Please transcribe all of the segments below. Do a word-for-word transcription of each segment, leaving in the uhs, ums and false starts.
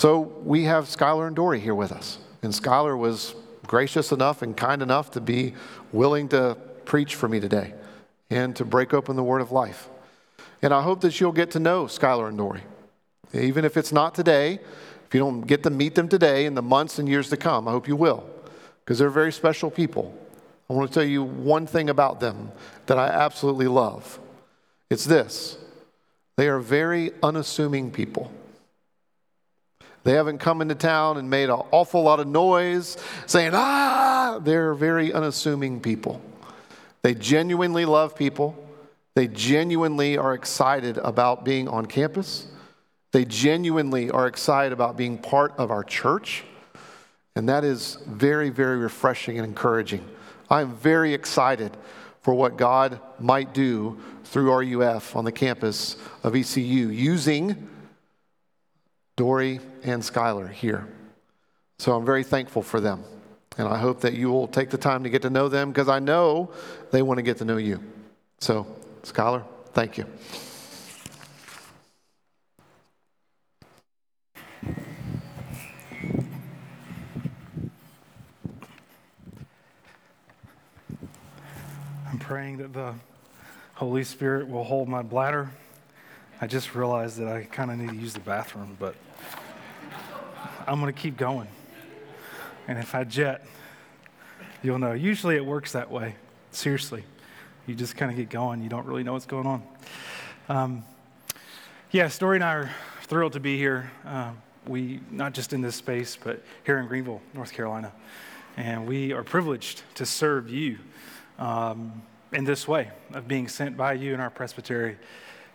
So we have Skylar and Dory here with us. And Skylar was gracious enough and kind enough to be willing to preach for me today and to break open the Word of Life. And I hope that you'll get to know Skylar and Dory. Even if it's not today, if you don't get to meet them today, in the months and years to come, I hope you will, because they're very special people. I want to tell you one thing about them that I absolutely love. It's this: they are very unassuming people. They haven't come into town and made an awful lot of noise saying, ah, they're very unassuming people. They genuinely love people. They genuinely are excited about being on campus. They genuinely are excited about being part of our church. And that is very, very refreshing and encouraging. I am very excited for what God might do through R U F on the campus of E C U using Dory and Skylar here. So I'm very thankful for them. And I hope that you will take the time to get to know them, because I know they want to get to know you. So, Skylar, thank you. I'm praying that the Holy Spirit will hold my bladder. I just realized that I kind of need to use the bathroom, but I'm going to keep going. And if I jet, you'll know. Usually it works that way. Seriously. You just kind of get going. You don't really know what's going on. Um, yeah, Dory and I are thrilled to be here. Uh, we, not just in this space, but here in Greenville, North Carolina. And we are privileged to serve you um, in this way, of being sent by you in our presbytery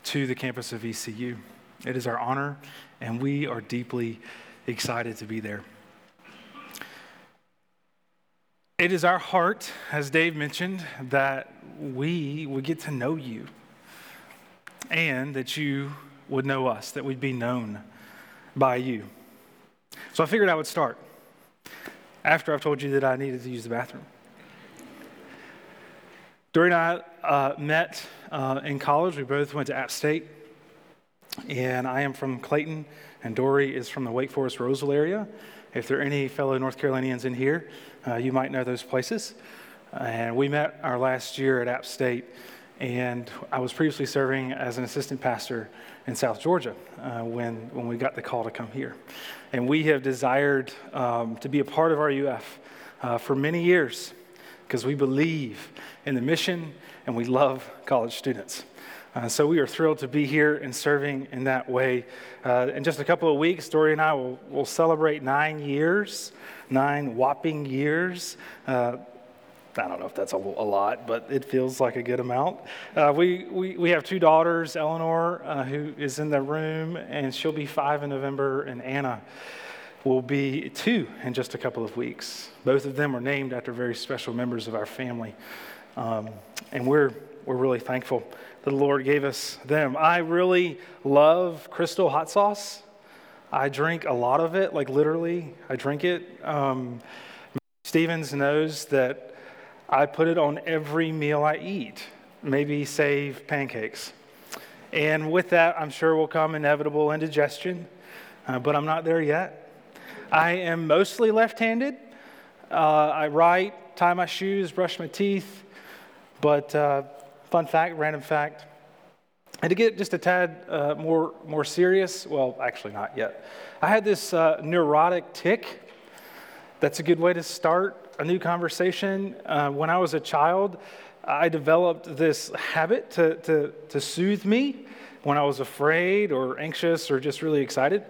to the campus of E C U. It is our honor, and we are deeply excited to be there. It is our heart, as Dave mentioned, that we would get to know you and that you would know us, that we'd be known by you. So I figured I would start after I've told you that I needed to use the bathroom. Dory and I uh, met uh, in college. We both went to App State, and I am from Clayton, and Dory is from the Wake Forest Roseville area. If there are any fellow North Carolinians in here, uh, you might know those places. And we met our last year at App State, and I was previously serving as an assistant pastor in South Georgia uh, when, when we got the call to come here. And we have desired um, to be a part of R U F uh, for many years, because we believe in the mission and we love college students. Uh, so we are thrilled to be here and serving in that way. Uh, in just a couple of weeks, Dory and I will, will celebrate nine years, nine whopping years. Uh, I don't know if that's a, a lot, but it feels like a good amount. Uh, we, we, we have two daughters, Eleanor, uh, who is in the room, and she'll be five in November, and Anna will be two in just a couple of weeks. Both of them are named after very special members of our family. Um, and we're we're really thankful that the Lord gave us them. I really love Crystal hot sauce. I drink a lot of it, like literally, I drink it. Um, Stevens knows that I put it on every meal I eat, maybe save pancakes. And with that, I'm sure will come inevitable indigestion, uh, but I'm not there yet. I am mostly left-handed. Uh, I write, tie my shoes, brush my teeth. But uh, fun fact, random fact, and to get just a tad uh, more more serious, well, actually not yet, I had this uh, neurotic tic. That's a good way to start a new conversation. Uh, when I was a child, I developed this habit to, to, to soothe me when I was afraid or anxious or just really excited,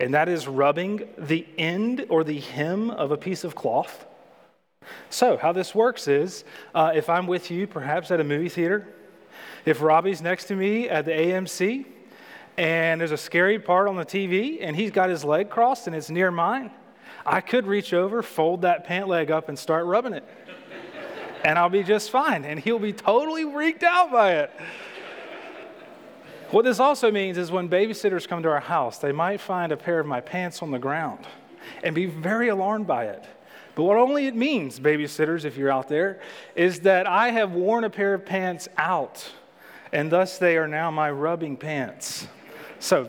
and that is rubbing the end or the hem of a piece of cloth. So how this works is, uh, if I'm with you, perhaps at a movie theater, if Robbie's next to me at the A M C, and there's a scary part on the T V, and he's got his leg crossed and it's near mine, I could reach over, fold that pant leg up, and start rubbing it. And I'll be just fine, and he'll be totally freaked out by it. What this also means is when babysitters come to our house, they might find a pair of my pants on the ground and be very alarmed by it. But what only it means, babysitters, if you're out there, is that I have worn a pair of pants out, and thus they are now my rubbing pants. So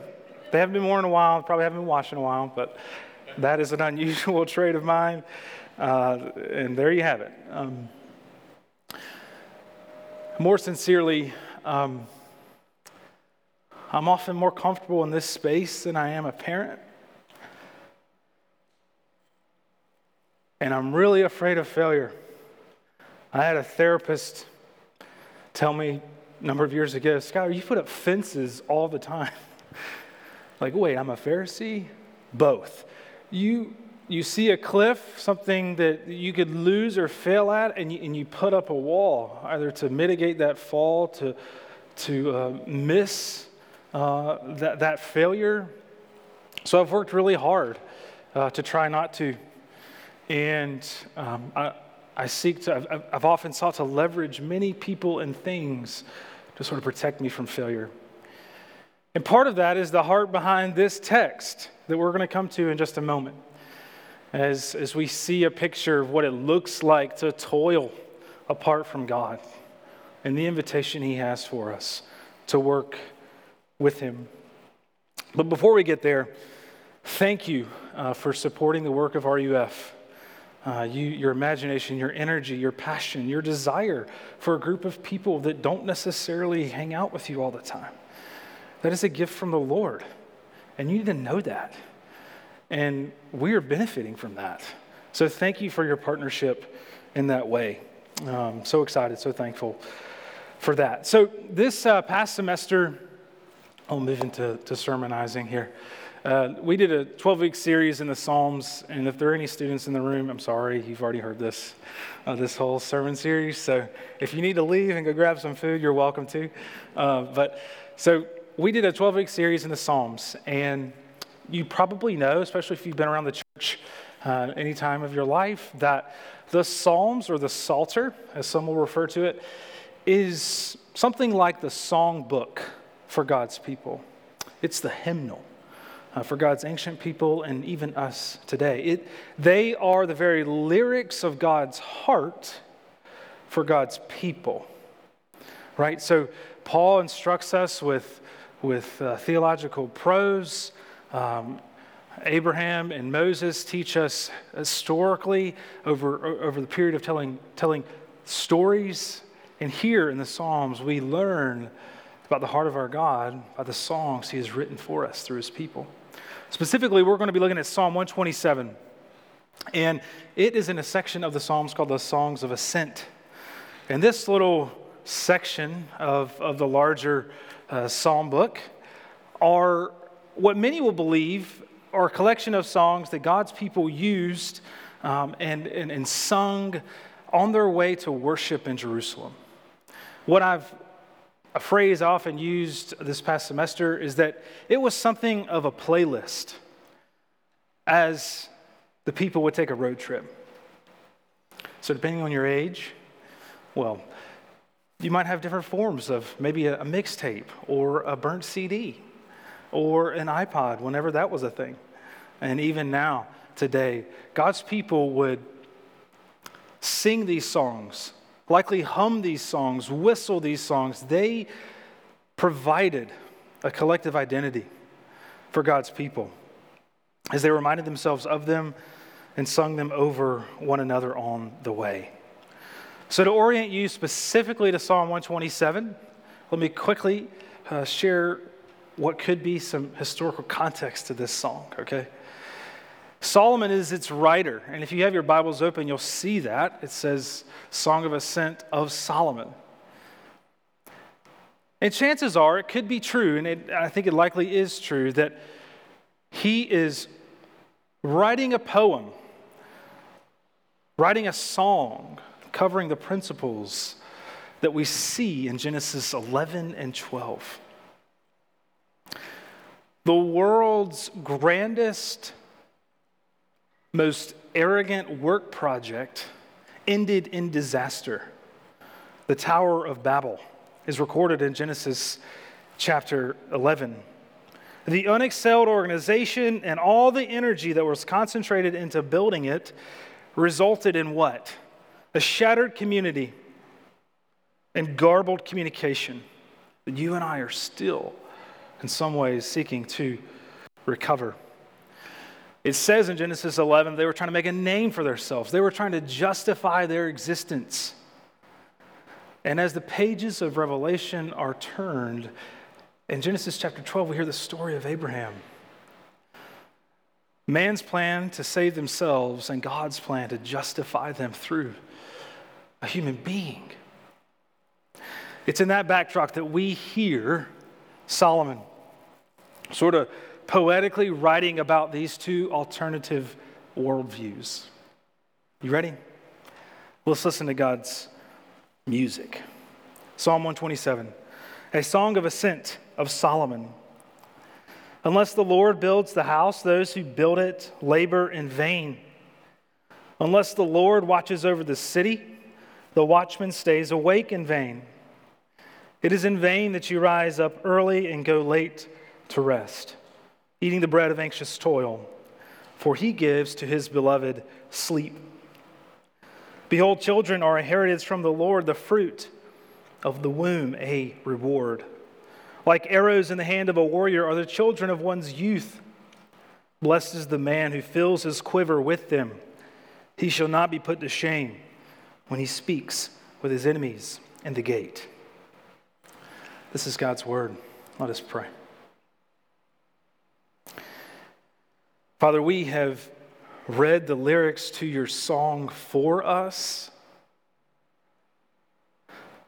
They haven't been worn in a while, probably haven't been washed in a while, but that is an unusual trait of mine. Uh, and there you have it. Um, more sincerely, um, I'm often more comfortable in this space than I am a parent. And I'm really afraid of failure. I had a therapist tell me a number of years ago, Skylar, you put up fences all the time. Like, wait, I'm a Pharisee? Both. You you see a cliff, something that you could lose or fail at, and you, and you put up a wall, either to mitigate that fall, to to uh, miss uh, that, that failure. So I've worked really hard uh, to try not to. And um, I, I seek to, I've, I've often sought to leverage many people and things to sort of protect me from failure. And part of that is the heart behind this text that we're going to come to in just a moment, as, as we see a picture of what it looks like to toil apart from God and the invitation he has for us to work with him. But before we get there, thank you uh, for supporting the work of R U F. Uh, you, your imagination, your energy, your passion, your desire for a group of people that don't necessarily hang out with you all the time. That is a gift from the Lord, and you need to know that. And we are benefiting from that. So thank you for your partnership in that way. Um, so excited, so thankful for that. So this uh, past semester, I'll move into to sermonizing here. Uh, we did a twelve-week series in the Psalms, and if there are any students in the room, I'm sorry, you've already heard this, uh, this whole sermon series. So if you need to leave and go grab some food, you're welcome to. Uh, but so we did a twelve-week series in the Psalms, and you probably know, especially if you've been around the church uh, any time of your life, that the Psalms, or the Psalter, as some will refer to it, is something like the song book for God's people. It's the hymnal. Uh, for God's ancient people and even us today. It, they are the very lyrics of God's heart for God's people, right? So Paul instructs us with, with uh, theological prose. Um, Abraham and Moses teach us historically over, over the period of telling, telling stories. And here in the Psalms, we learn about the heart of our God by the songs he has written for us through his people. Specifically, we're going to be looking at Psalm one twenty-seven. And it is in a section of the Psalms called the Songs of Ascent. And this little section of, of the larger uh, Psalm book are what many will believe are a collection of songs that God's people used um, and, and, and sung on their way to worship in Jerusalem. What I've A phrase I often used this past semester is that it was something of a playlist as the people would take a road trip. So depending on your age, well, you might have different forms of maybe a, a mixtape or a burnt C D or an iPod whenever that was a thing. And even now, today, God's people would sing these songs, likely hum these songs, whistle these songs. They provided a collective identity for God's people as they reminded themselves of them and sung them over one another on the way. So to orient you specifically to Psalm one twenty-seven, let me quickly uh, share what could be some historical context to this song, okay? Solomon is its writer, and if you have your Bibles open, you'll see that. It says, Song of Ascent of Solomon. And chances are, it could be true, and it, I think it likely is true, that he is writing a poem, writing a song, covering the principles that we see in Genesis eleven and twelve. The world's grandest, most arrogant work project ended in disaster. The Tower of Babel is recorded in Genesis chapter eleven. The unexcelled organization and all the energy that was concentrated into building it resulted in what? A shattered community and garbled communication that you and I are still in some ways seeking to recover. It says in Genesis eleven, they were trying to make a name for themselves. They were trying to justify their existence. And as the pages of Revelation are turned, in Genesis chapter twelve, we hear the story of Abraham. Man's plan to save themselves and God's plan to justify them through a human being. It's in that backdrop that we hear Solomon sort of poetically writing about these two alternative worldviews. You ready? Let's listen to God's music. Psalm one twenty-seven, a song of ascent of Solomon. Unless the Lord builds the house, those who build it labor in vain. Unless the Lord watches over the city, the watchman stays awake in vain. It is in vain that you rise up early and go late to rest, eating the bread of anxious toil, for he gives to his beloved sleep. Behold, children are a heritage from the Lord, the fruit of the womb, a reward. Like arrows in the hand of a warrior are the children of one's youth. Blessed is the man who fills his quiver with them. He shall not be put to shame when he speaks with his enemies in the gate. This is God's word. Let us pray. Father, we have read the lyrics to your song for us.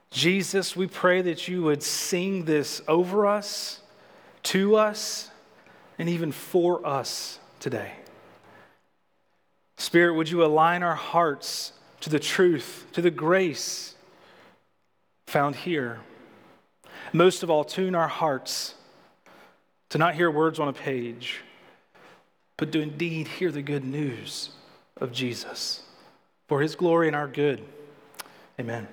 Jesus, we pray that you would sing this over us, to us, and even for us today. Spirit, would you align our hearts to the truth, to the grace found here? Most of all, tune our hearts to not hear words on a page, but to indeed hear the good news of Jesus for his glory and our good. Amen.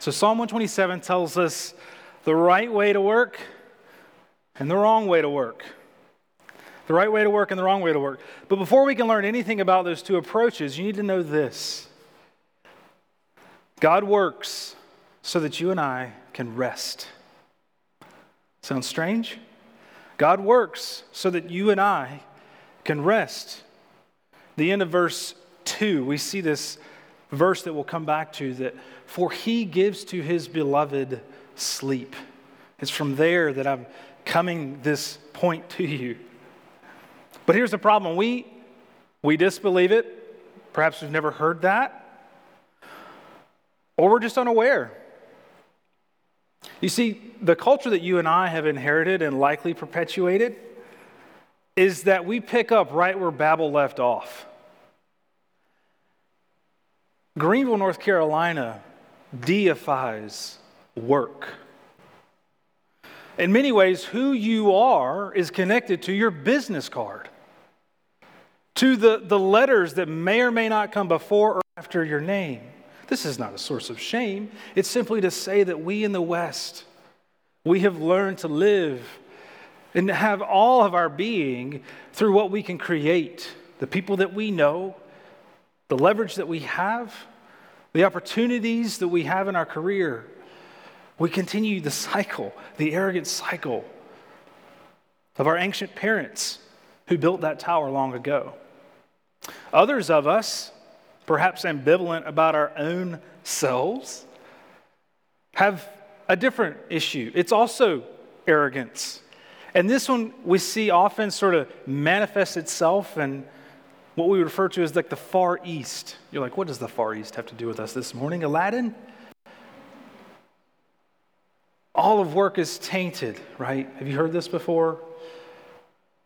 So Psalm one twenty-seven tells us the right way to work and the wrong way to work. The right way to work and the wrong way to work. But before we can learn anything about those two approaches, you need to know this. God works so that you and I can rest. Sounds strange? God works so that you and I can rest. The end of verse two, we see this verse that we'll come back to, that for he gives to his beloved sleep. It's from there that I'm coming this point to you. But here's the problem. We, we disbelieve it. Perhaps we've never heard that. Or we're just unaware. You see, the culture that you and I have inherited and likely perpetuated is that we pick up right where Babel left off. Greenville, North Carolina deifies work. In many ways, who you are is connected to your business card, to the, the letters that may or may not come before or after your name. This is not a source of shame. It's simply to say that we in the West, we have learned to live and have all of our being through what we can create, the people that we know, the leverage that we have, the opportunities that we have in our career. We continue the cycle, the arrogant cycle of our ancient parents who built that tower long ago. Others of us, perhaps ambivalent about our own selves, have a different issue. It's also arrogance. And this one we see often sort of manifests itself in what we refer to as like the Far East. You're like, what does the Far East have to do with us this morning, Aladdin? All of work is tainted, right? Have you heard this before?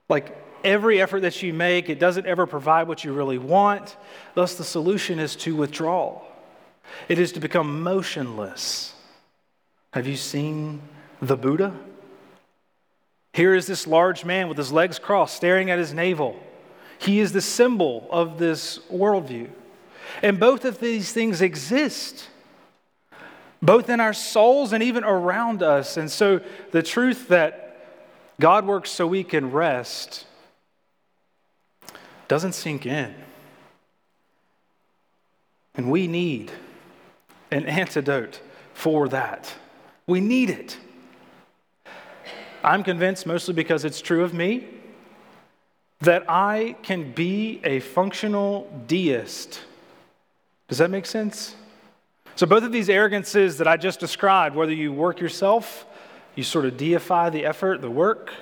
Like, every effort that you make, it doesn't ever provide what you really want. Thus, the solution is to withdraw. It is to become motionless. Have you seen the Buddha? Here is this large man with his legs crossed, staring at his navel. He is the symbol of this worldview. And both of these things exist, both in our souls and even around us. And so the truth that God works so we can rest doesn't sink in. And we need an antidote for that. We need it. I'm convinced, mostly because it's true of me, that I can be a functional deist. Does that make sense? So both of these arrogances that I just described, whether you work yourself, you sort of deify the effort, the work,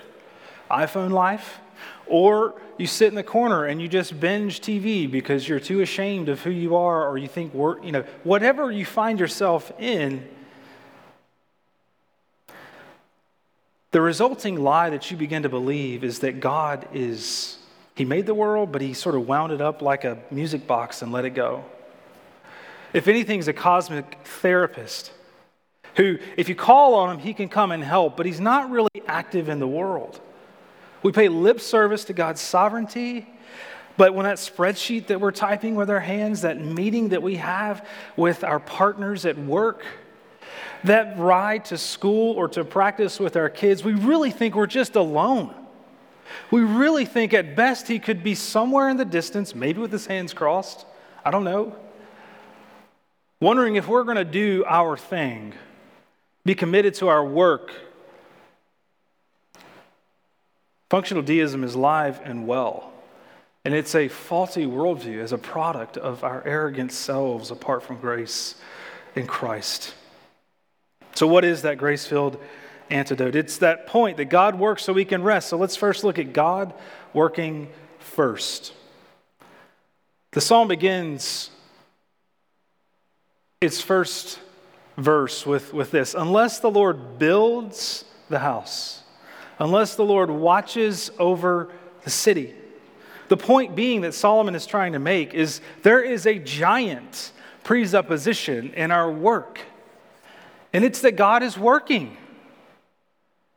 iPhone life, or you sit in the corner and you just binge T V because you're too ashamed of who you are, or you think, we're, you know, whatever you find yourself in, the resulting lie that you begin to believe is that God is, he made the world, but he sort of wound it up like a music box and let it go. If anything, he's a cosmic therapist who, if you call on him, he can come and help, but he's not really active in the world. We pay lip service to God's sovereignty, but when that spreadsheet that we're typing with our hands, that meeting that we have with our partners at work, that ride to school or to practice with our kids, we really think we're just alone. We really think at best he could be somewhere in the distance, maybe with his hands crossed, I don't know, wondering if we're going to do our thing, be committed to our work. Functional deism is live and well, and it's a faulty worldview as a product of our arrogant selves apart from grace in Christ. So what is that grace-filled antidote? It's that point that God works so we can rest. So let's first look at God working first. The psalm begins its first verse with, with this. Unless the Lord builds the house, unless the Lord watches over the city. The point being that Solomon is trying to make is there is a giant presupposition in our work. And it's that God is working.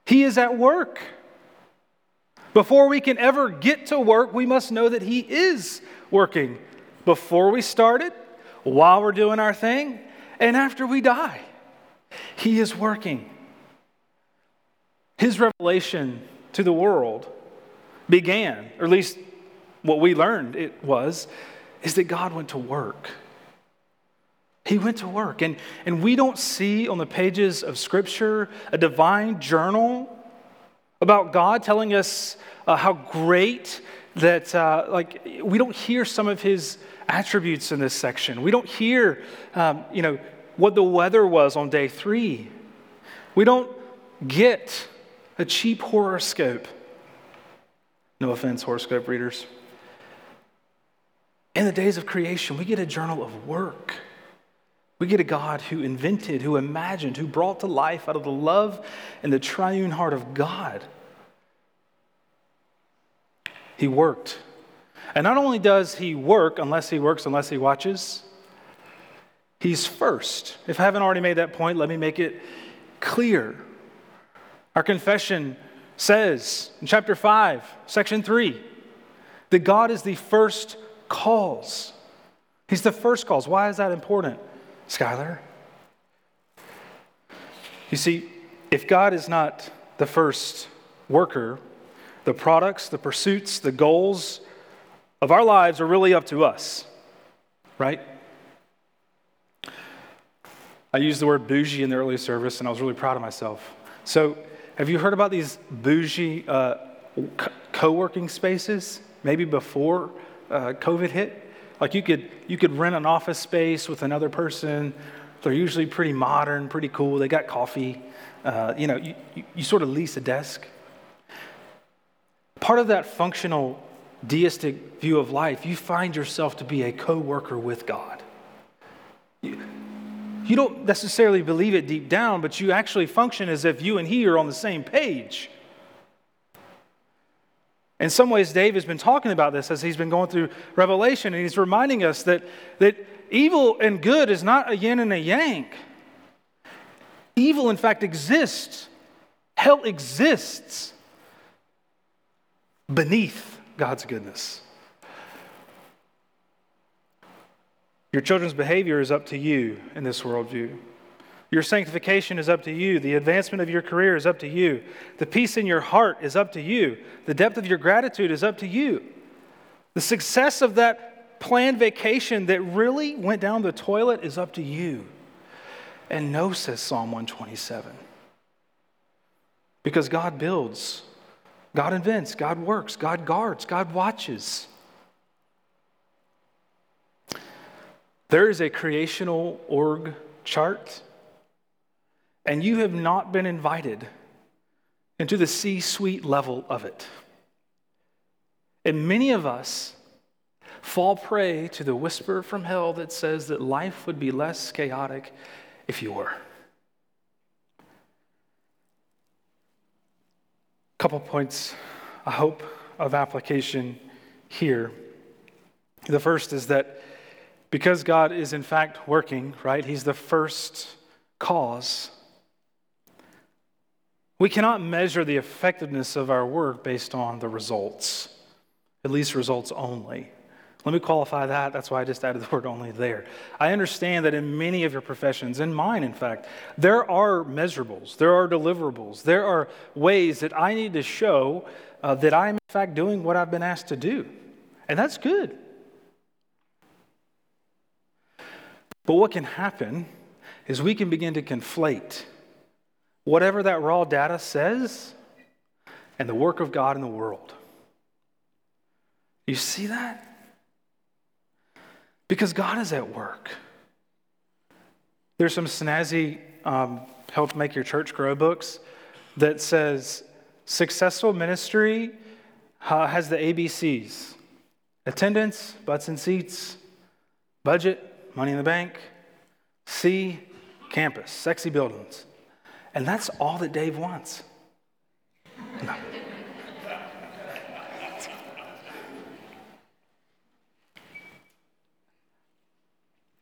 He is at work. Before we can ever get to work, we must know that he is working. Before we start it, while we're doing our thing, and after we die, he is working. His revelation to the world began, or at least what we learned it was, is that God went to work. He went to work. And, and we don't see on the pages of Scripture a divine journal about God telling us uh, how great that, uh, like, we don't hear some of his attributes in this section. We don't hear, um, you know, what the weather was on day three. We don't get a cheap horoscope. No offense, horoscope readers. In the days of creation, we get a journal of work. We get a God who invented, who imagined, who brought to life out of the love and the triune heart of God. He worked. And not only does he work, unless he works, unless he watches, he's first. If I haven't already made that point, let me make it clear. Our confession says in chapter five, section three, that God is the first cause. He's the first cause. Why is that important, Skylar? You see, if God is not the first worker, the products, the pursuits, the goals of our lives are really up to us, right? I used the word bougie in the early service, and I was really proud of myself. So, have you heard about these bougie uh, co-working spaces? Maybe before uh, COVID hit, like you could you could rent an office space with another person. They're usually pretty modern, pretty cool. They got coffee. Uh, you know, you, you, you sort of lease a desk. Part of that functional deistic view of life, you find yourself to be a co-worker with God. You, you don't necessarily believe it deep down, but you actually function as if you and he are on the same page. In some ways, Dave has been talking about this as he's been going through Revelation, and he's reminding us that, that evil and good is not a yin and a yang. Evil, in fact, exists. Hell exists beneath God's goodness. Your children's behavior is up to you in this worldview. Your sanctification is up to you. The advancement of your career is up to you. The peace in your heart is up to you. The depth of your gratitude is up to you. The success of that planned vacation that really went down the toilet is up to you. And no, says Psalm one twenty-seven. Because God builds, God invents, God works, God guards, God watches. There is a creational org chart, and you have not been invited into the C-suite level of it. And many of us fall prey to the whisper from hell that says that life would be less chaotic if you were. Couple points, I hope, of application here. The first is that because God is in fact working, right? He's the first cause. We cannot measure the effectiveness of our work based on the results, at least results only. Let me qualify that. That's why I just added the word only there. I understand that in many of your professions, in mine in fact, there are measurables, there are deliverables, there are ways that I need to show uh, that I'm in fact doing what I've been asked to do. And that's good. But what can happen is we can begin to conflate whatever that raw data says and the work of God in the world. You see that? Because God is at work. There's some snazzy um, help make your church grow books that says successful ministry uh, has the A B Cs. Attendance, butts in seats, budget, money in the bank, C, campus, sexy buildings. And that's all that Dave wants. No.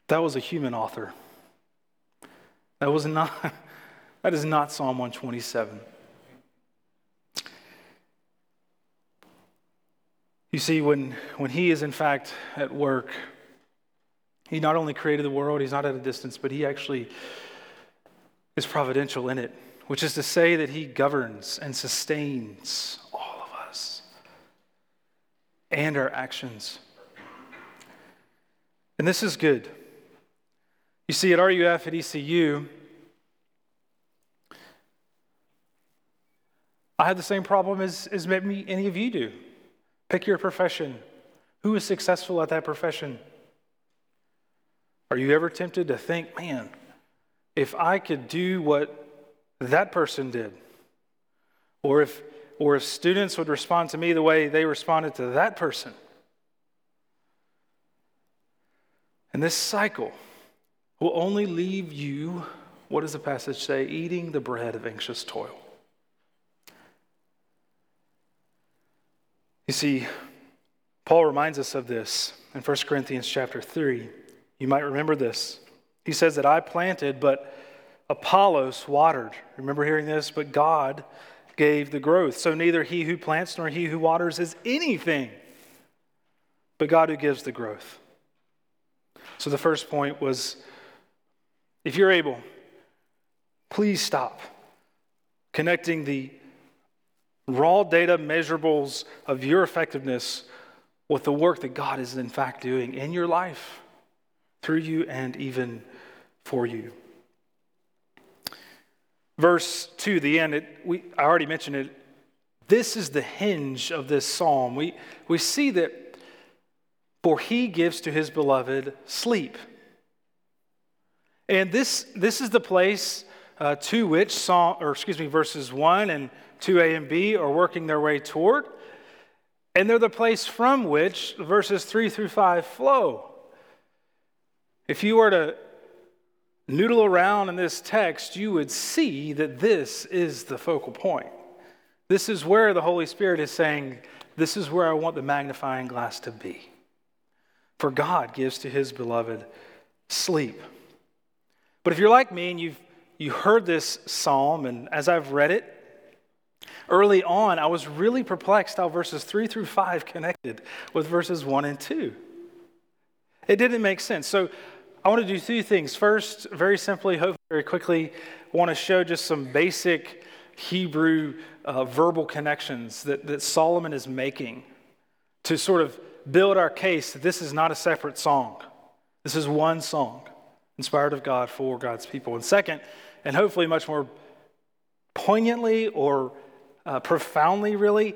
That was a human author. That was not, that is not Psalm one twenty-seven. You see, when, when he is in fact at work, he not only created the world, he's not at a distance, but he actually is providential in it, which is to say that he governs and sustains all of us and our actions. And this is good. You see, at R U F, at E C U, I had the same problem as, as maybe any of you do. Pick your profession. Who is successful at that profession? Are you ever tempted to think, man, if I could do what that person did, or if, or if students would respond to me the way they responded to that person? And this cycle will only leave you, what does the passage say? Eating the bread of anxious toil. You see, Paul reminds us of this in First Corinthians chapter three. You might remember this. He says that I planted, but Apollos watered. Remember hearing this? But God gave the growth. So neither he who plants nor he who waters is anything, but God who gives the growth. So the first point was, if you're able, please stop connecting the raw data measurables of your effectiveness with the work that God is in fact doing in your life, through you, and even for you. Verse two, the end, it, we, I already mentioned it. This is the hinge of this psalm. We, we see that for he gives to his beloved sleep. And this this is the place uh, to which Psalm, or excuse me, verses one and two A and B are working their way toward. And they're the place from which verses three through five flow. If you were to noodle around in this text, you would see that this is the focal point. This is where the Holy Spirit is saying, this is where I want the magnifying glass to be. For God gives to his beloved sleep. But if you're like me and you've you heard this psalm, and as I've read it, early on I was really perplexed how verses three through five connected with verses one and two. It didn't make sense. So I want to do two things. First, very simply, hopefully very quickly, I want to show just some basic Hebrew uh, verbal connections that, that Solomon is making to sort of build our case that this is not a separate song. This is one song, inspired of God for God's people. And second, and hopefully much more poignantly or uh, profoundly, really,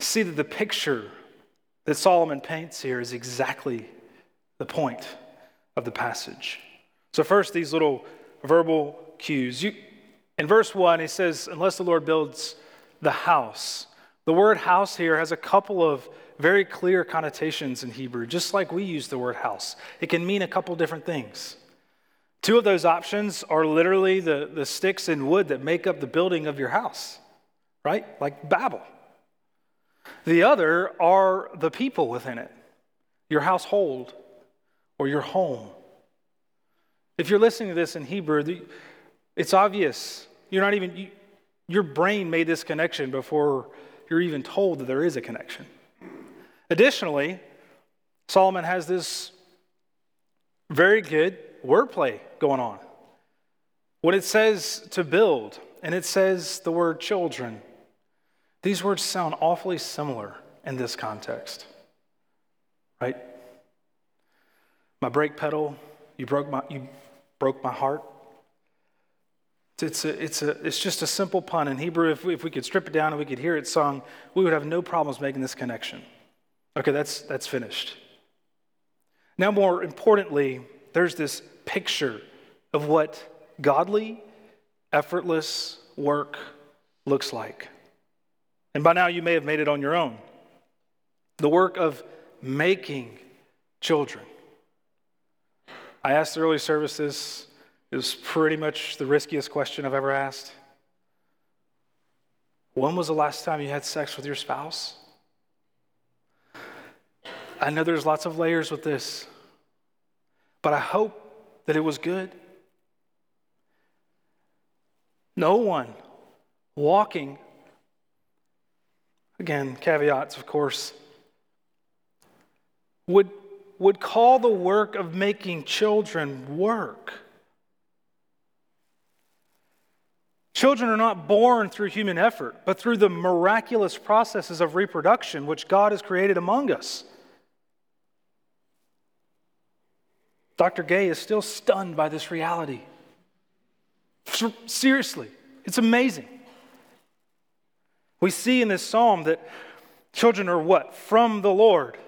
see that the picture that Solomon paints here is exactly the point of the passage. So first, these little verbal cues. You, in verse one, he says, unless the Lord builds the house. The word house here has a couple of very clear connotations in Hebrew, just like we use the word house. It can mean a couple different things. Two of those options are literally the, the sticks and wood that make up the building of your house, right? Like Babel. The other are the people within it, your household or your home. If you're listening to this in Hebrew, it's obvious. You're not even, you, your brain made this connection before you're even told that there is a connection. Additionally, Solomon has this very good wordplay going on. When it says to build, and it says the word children, these words sound awfully similar in this context, right? My brake pedal, you broke my, you broke my heart. It's a, it's a, it's just a simple pun in Hebrew. If we, if we could strip it down and we could hear it sung, we would have no problems making this connection. Okay, that's that's finished. Now, more importantly, there's this picture of what godly, effortless work looks like. And by now, you may have made it on your own. The work of making children. I asked the early services. It was pretty much the riskiest question I've ever asked. When was the last time you had sex with your spouse? I know there's lots of layers with this, but I hope that it was good. No one walking, again, caveats, of course, would, would call the work of making children work. Children are not born through human effort, but through the miraculous processes of reproduction which God has created among us. Doctor Gay is still stunned by this reality. Seriously, it's amazing. We see in this psalm that children are what? From the Lord.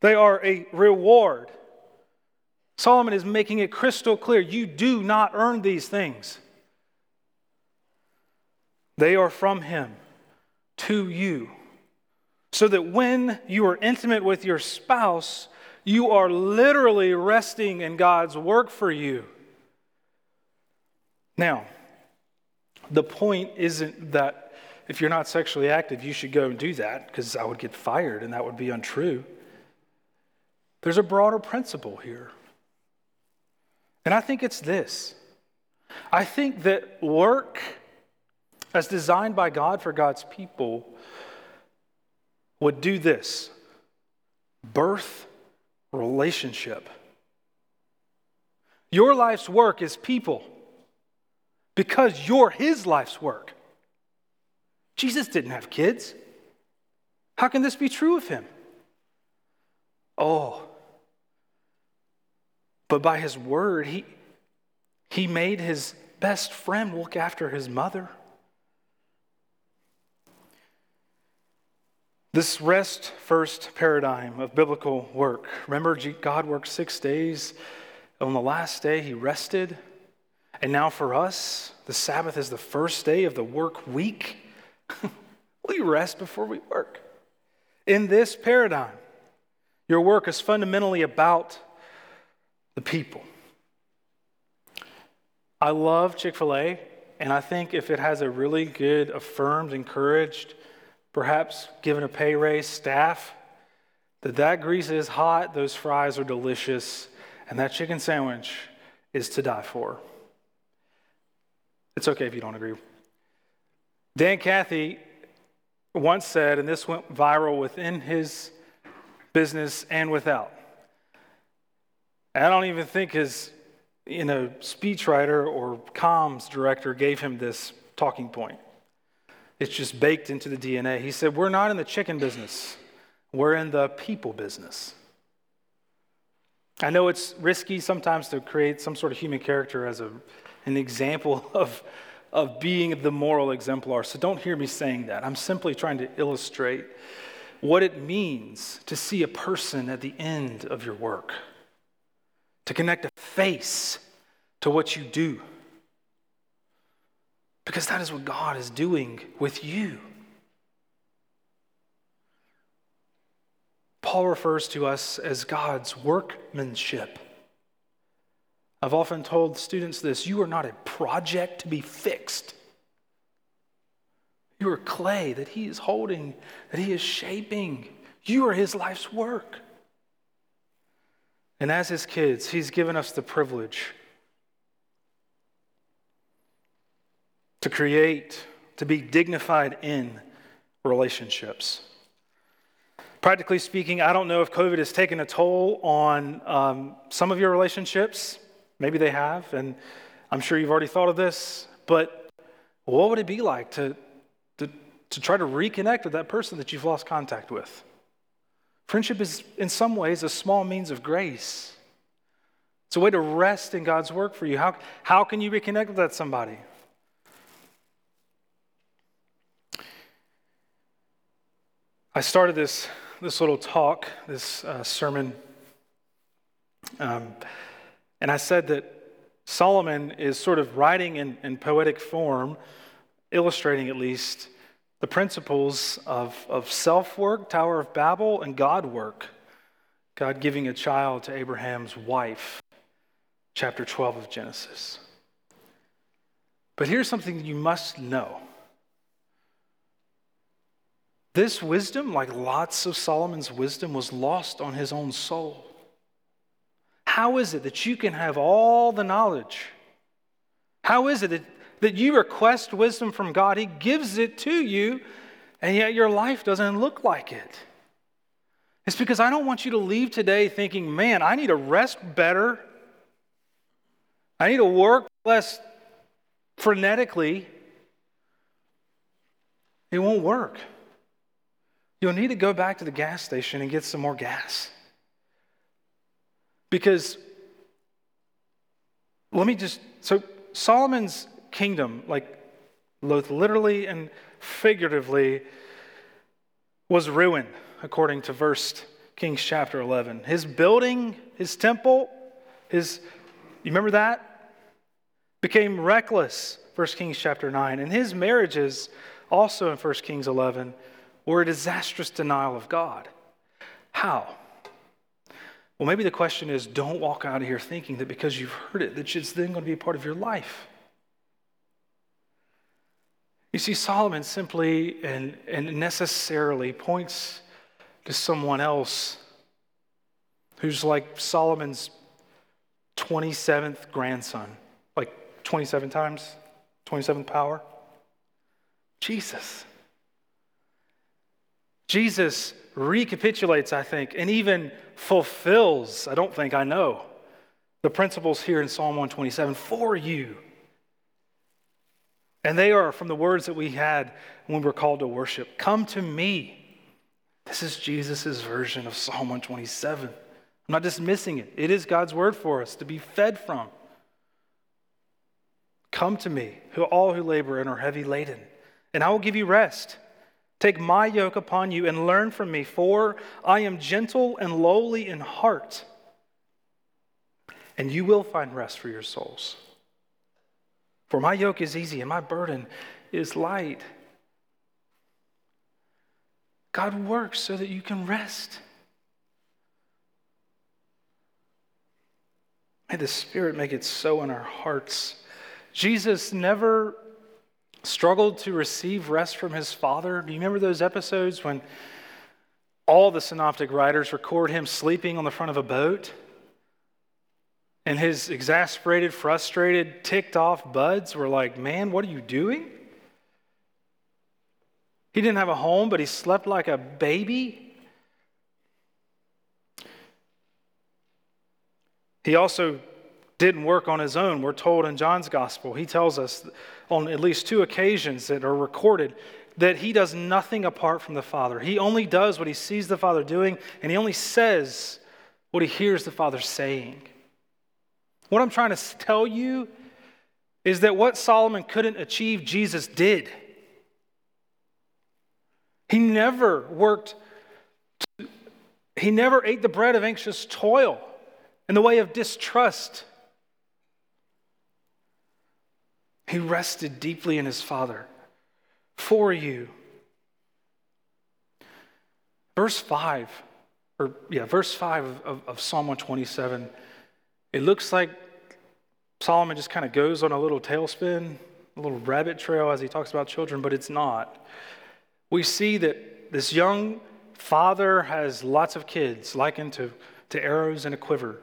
They are a reward. Solomon is making it crystal clear. You do not earn these things. They are from him to you, so that when you are intimate with your spouse, you are literally resting in God's work for you. Now, the point isn't that if you're not sexually active, you should go and do that, because I would get fired and that would be untrue. There's a broader principle here. And I think it's this. I think that work, as designed by God for God's people, would do this: birth relationship. Your life's work is people because you're his life's work. Jesus didn't have kids. How can this be true of him? Oh, but by his word, he, he made his best friend look after his mother. This rest first paradigm of biblical work. Remember, God worked six days. On the last day, he rested. And now for us, the Sabbath is the first day of the work week. We rest before we work. In this paradigm, your work is fundamentally about the people. I love Chick-fil-A, and I think if it has a really good, affirmed, encouraged, perhaps given a pay raise, staff, that that grease is hot, those fries are delicious, and that chicken sandwich is to die for. It's okay if you don't agree. Dan Cathy once said, and this went viral within his business and without. I don't even think his, you know, speechwriter or comms director gave him this talking point. It's just baked into the D N A. He said, we're not in the chicken business. We're in the people business. I know it's risky sometimes to create some sort of human character as a, an example of, of being the moral exemplar. So don't hear me saying that. I'm simply trying to illustrate what it means to see a person at the end of your work, to connect a face to what you do. Because that is what God is doing with you. Paul refers to us as God's workmanship. I've often told students this: you are not a project to be fixed. You are clay that he is holding, that he is shaping. You are his life's work. And as his kids, he's given us the privilege to create, to be dignified in relationships. Practically speaking, I don't know if COVID has taken a toll on um, some of your relationships. Maybe they have, and I'm sure you've already thought of this, but what would it be like to, to, to try to reconnect with that person that you've lost contact with? Friendship is, in some ways, a small means of grace. It's a way to rest in God's work for you. How, how can you reconnect with that somebody? I started this this little talk, this uh, sermon, um, and I said that Solomon is sort of writing in, in poetic form, illustrating at least the principles of, of self-work, Tower of Babel, and God-work. God giving a child to Abraham's wife, chapter twelve of Genesis. But here's something you must know. This wisdom, like lots of Solomon's wisdom, was lost on his own soul. How is it that you can have all the knowledge? How is it that, that you request wisdom from God? He gives it to you, and yet your life doesn't look like it. It's because I don't want you to leave today thinking, man, I need to rest better. I need to work less frenetically. It won't work. You'll need to go back to the gas station and get some more gas. Because, let me just, so Solomon's kingdom, like both literally and figuratively, was ruined, according to First Kings chapter eleven. His building, his temple, his, you remember that? Became reckless, First Kings chapter nine. And his marriages, also in First Kings eleven, or a disastrous denial of God. How? Well, maybe the question is, don't walk out of here thinking that because you've heard it, that it's then going to be a part of your life. You see, Solomon simply and, and necessarily points to someone else who's like Solomon's twenty-seventh grandson, like twenty-seven times, twenty-seventh power. Jesus. Jesus recapitulates, I think, and even fulfills, I don't think, I know, the principles here in Psalm one twenty-seven for you. And they are from the words that we had when we were called to worship. Come to me. This is Jesus' version of Psalm one twenty-seven. I'm not dismissing it. It is God's word for us to be fed from. Come to me, who all who labor and are heavy laden, and I will give you rest. Take my yoke upon you and learn from me, for I am gentle and lowly in heart, and you will find rest for your souls. For my yoke is easy and my burden is light. God works so that you can rest. May the Spirit make it so in our hearts. Jesus never struggled to receive rest from his Father. Do you remember those episodes when all the synoptic writers record him sleeping on the front of a boat? And his exasperated, frustrated, ticked off buds were like, man, what are you doing? He didn't have a home, but he slept like a baby. He also didn't work on his own. We're told in John's gospel, he tells us on at least two occasions that are recorded that he does nothing apart from the Father. He only does what he sees the Father doing, and he only says what he hears the Father saying. What I'm trying to tell you is that what Solomon couldn't achieve, Jesus did. He never worked, to, he never ate the bread of anxious toil in the way of distrust. He rested deeply in his Father for you. Verse five, or yeah, verse five of, of, of Psalm one twenty-seven, it looks like Solomon just kind of goes on a little tailspin, a little rabbit trail as he talks about children, but it's not. We see that this young father has lots of kids, likened to, to arrows in a quiver.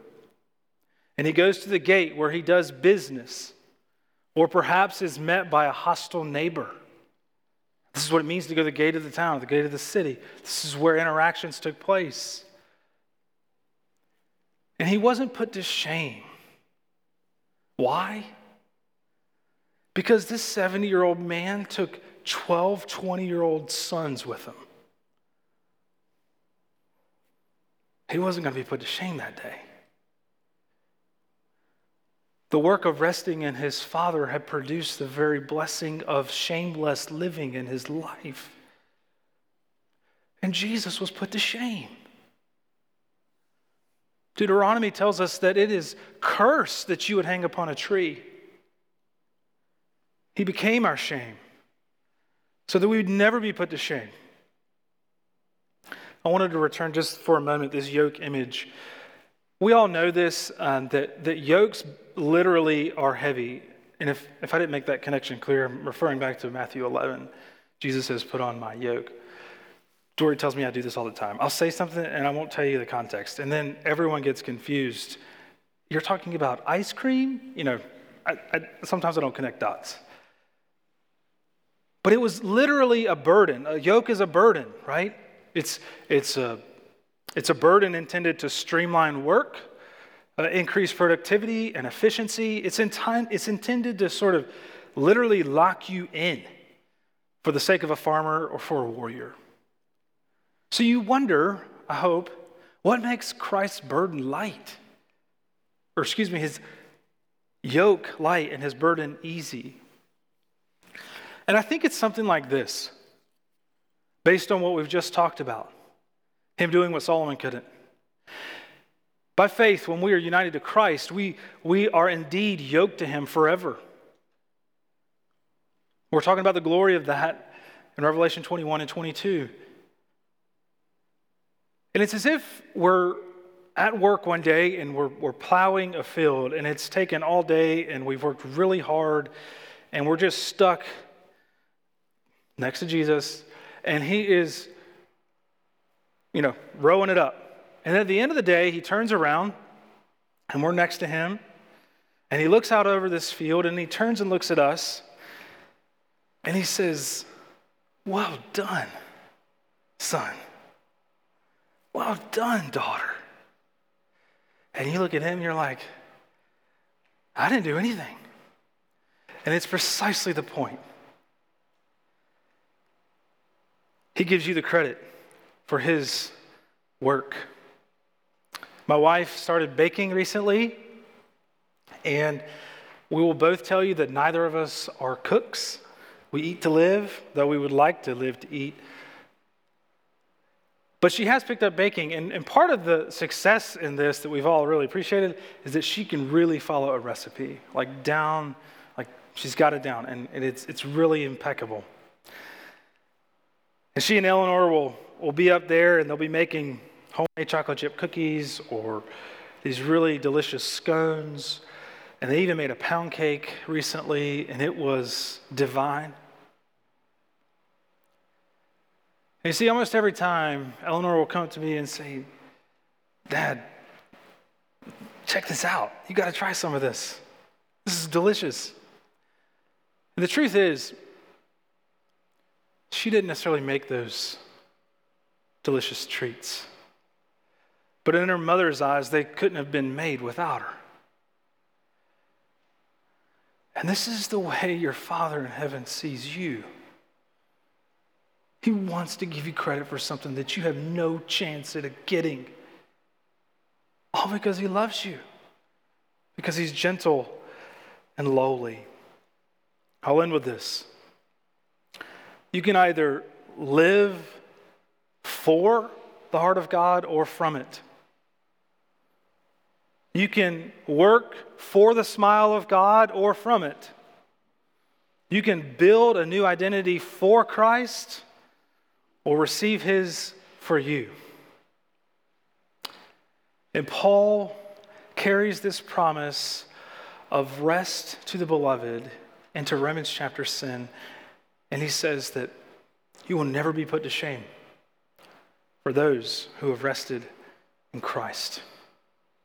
And he goes to the gate where he does business, or perhaps is met by a hostile neighbor. This is what it means to go to the gate of the town, the gate of the city. This is where interactions took place. And he wasn't put to shame. Why? Because this seventy-year-old man took twelve twenty-year-old sons with him. He wasn't going to be put to shame that day. The work of resting in his Father had produced the very blessing of shameless living in his life. And Jesus was put to shame. Deuteronomy tells us that it is cursed that you would hang upon a tree. He became our shame so that we would never be put to shame. I wanted to return just for a moment this yoke image. We all know this, um, that, that yokes literally are heavy. And if, if I didn't make that connection clear, I'm referring back to Matthew eleven. Jesus says, "Put on my yoke." Dory tells me I do this all the time. I'll say something and I won't tell you the context. And then everyone gets confused. You're talking about ice cream? You know, I, I, sometimes I don't connect dots. But it was literally a burden. A yoke is a burden, right? It's it's a, it's a burden intended to streamline work, uh, increase productivity and efficiency. It's, in time, it's intended to sort of literally lock you in for the sake of a farmer or for a warrior. So you wonder, I hope, what makes Christ's burden light? Or excuse me, his yoke light and his burden easy. And I think it's something like this, based on what we've just talked about, him doing what Solomon couldn't. By faith, when we are united to Christ, we, we are indeed yoked to him forever. We're talking about the glory of that in Revelation twenty-one and twenty-two. And it's as if we're at work one day and we're, we're plowing a field and it's taken all day and we've worked really hard and we're just stuck next to Jesus and he is, you know, rowing it up. And at the end of the day, he turns around and we're next to him and he looks out over this field and he turns and looks at us and he says, "Well done, son. Well done, daughter." And you look at him and you're like, I didn't do anything. And it's precisely the point. He gives you the credit for his work. My wife started baking recently, and we will both tell you that neither of us are cooks. We eat to live, though we would like to live to eat. But she has picked up baking, and, and part of the success in this that we've all really appreciated is that she can really follow a recipe, like down, like she's got it down, and, and it's it's really impeccable. And she and Eleanor will, will be up there, and they'll be making homemade chocolate chip cookies or these really delicious scones, and they even made a pound cake recently, and it was divine. You see, almost every time, Eleanor will come to me and say, "Dad, check this out. You got to try some of this. This is delicious." And the truth is, she didn't necessarily make those delicious treats. But in her mother's eyes, they couldn't have been made without her. And this is the way your Father in heaven sees you. He wants to give you credit for something that you have no chance at getting. All because he loves you. Because he's gentle and lowly. I'll end with this. You can either live for the heart of God or from it. You can work for the smile of God or from it. You can build a new identity for Christ or receive his for you. And Paul carries this promise of rest to the beloved into Romans chapter ten, and he says that you will never be put to shame for those who have rested in Christ.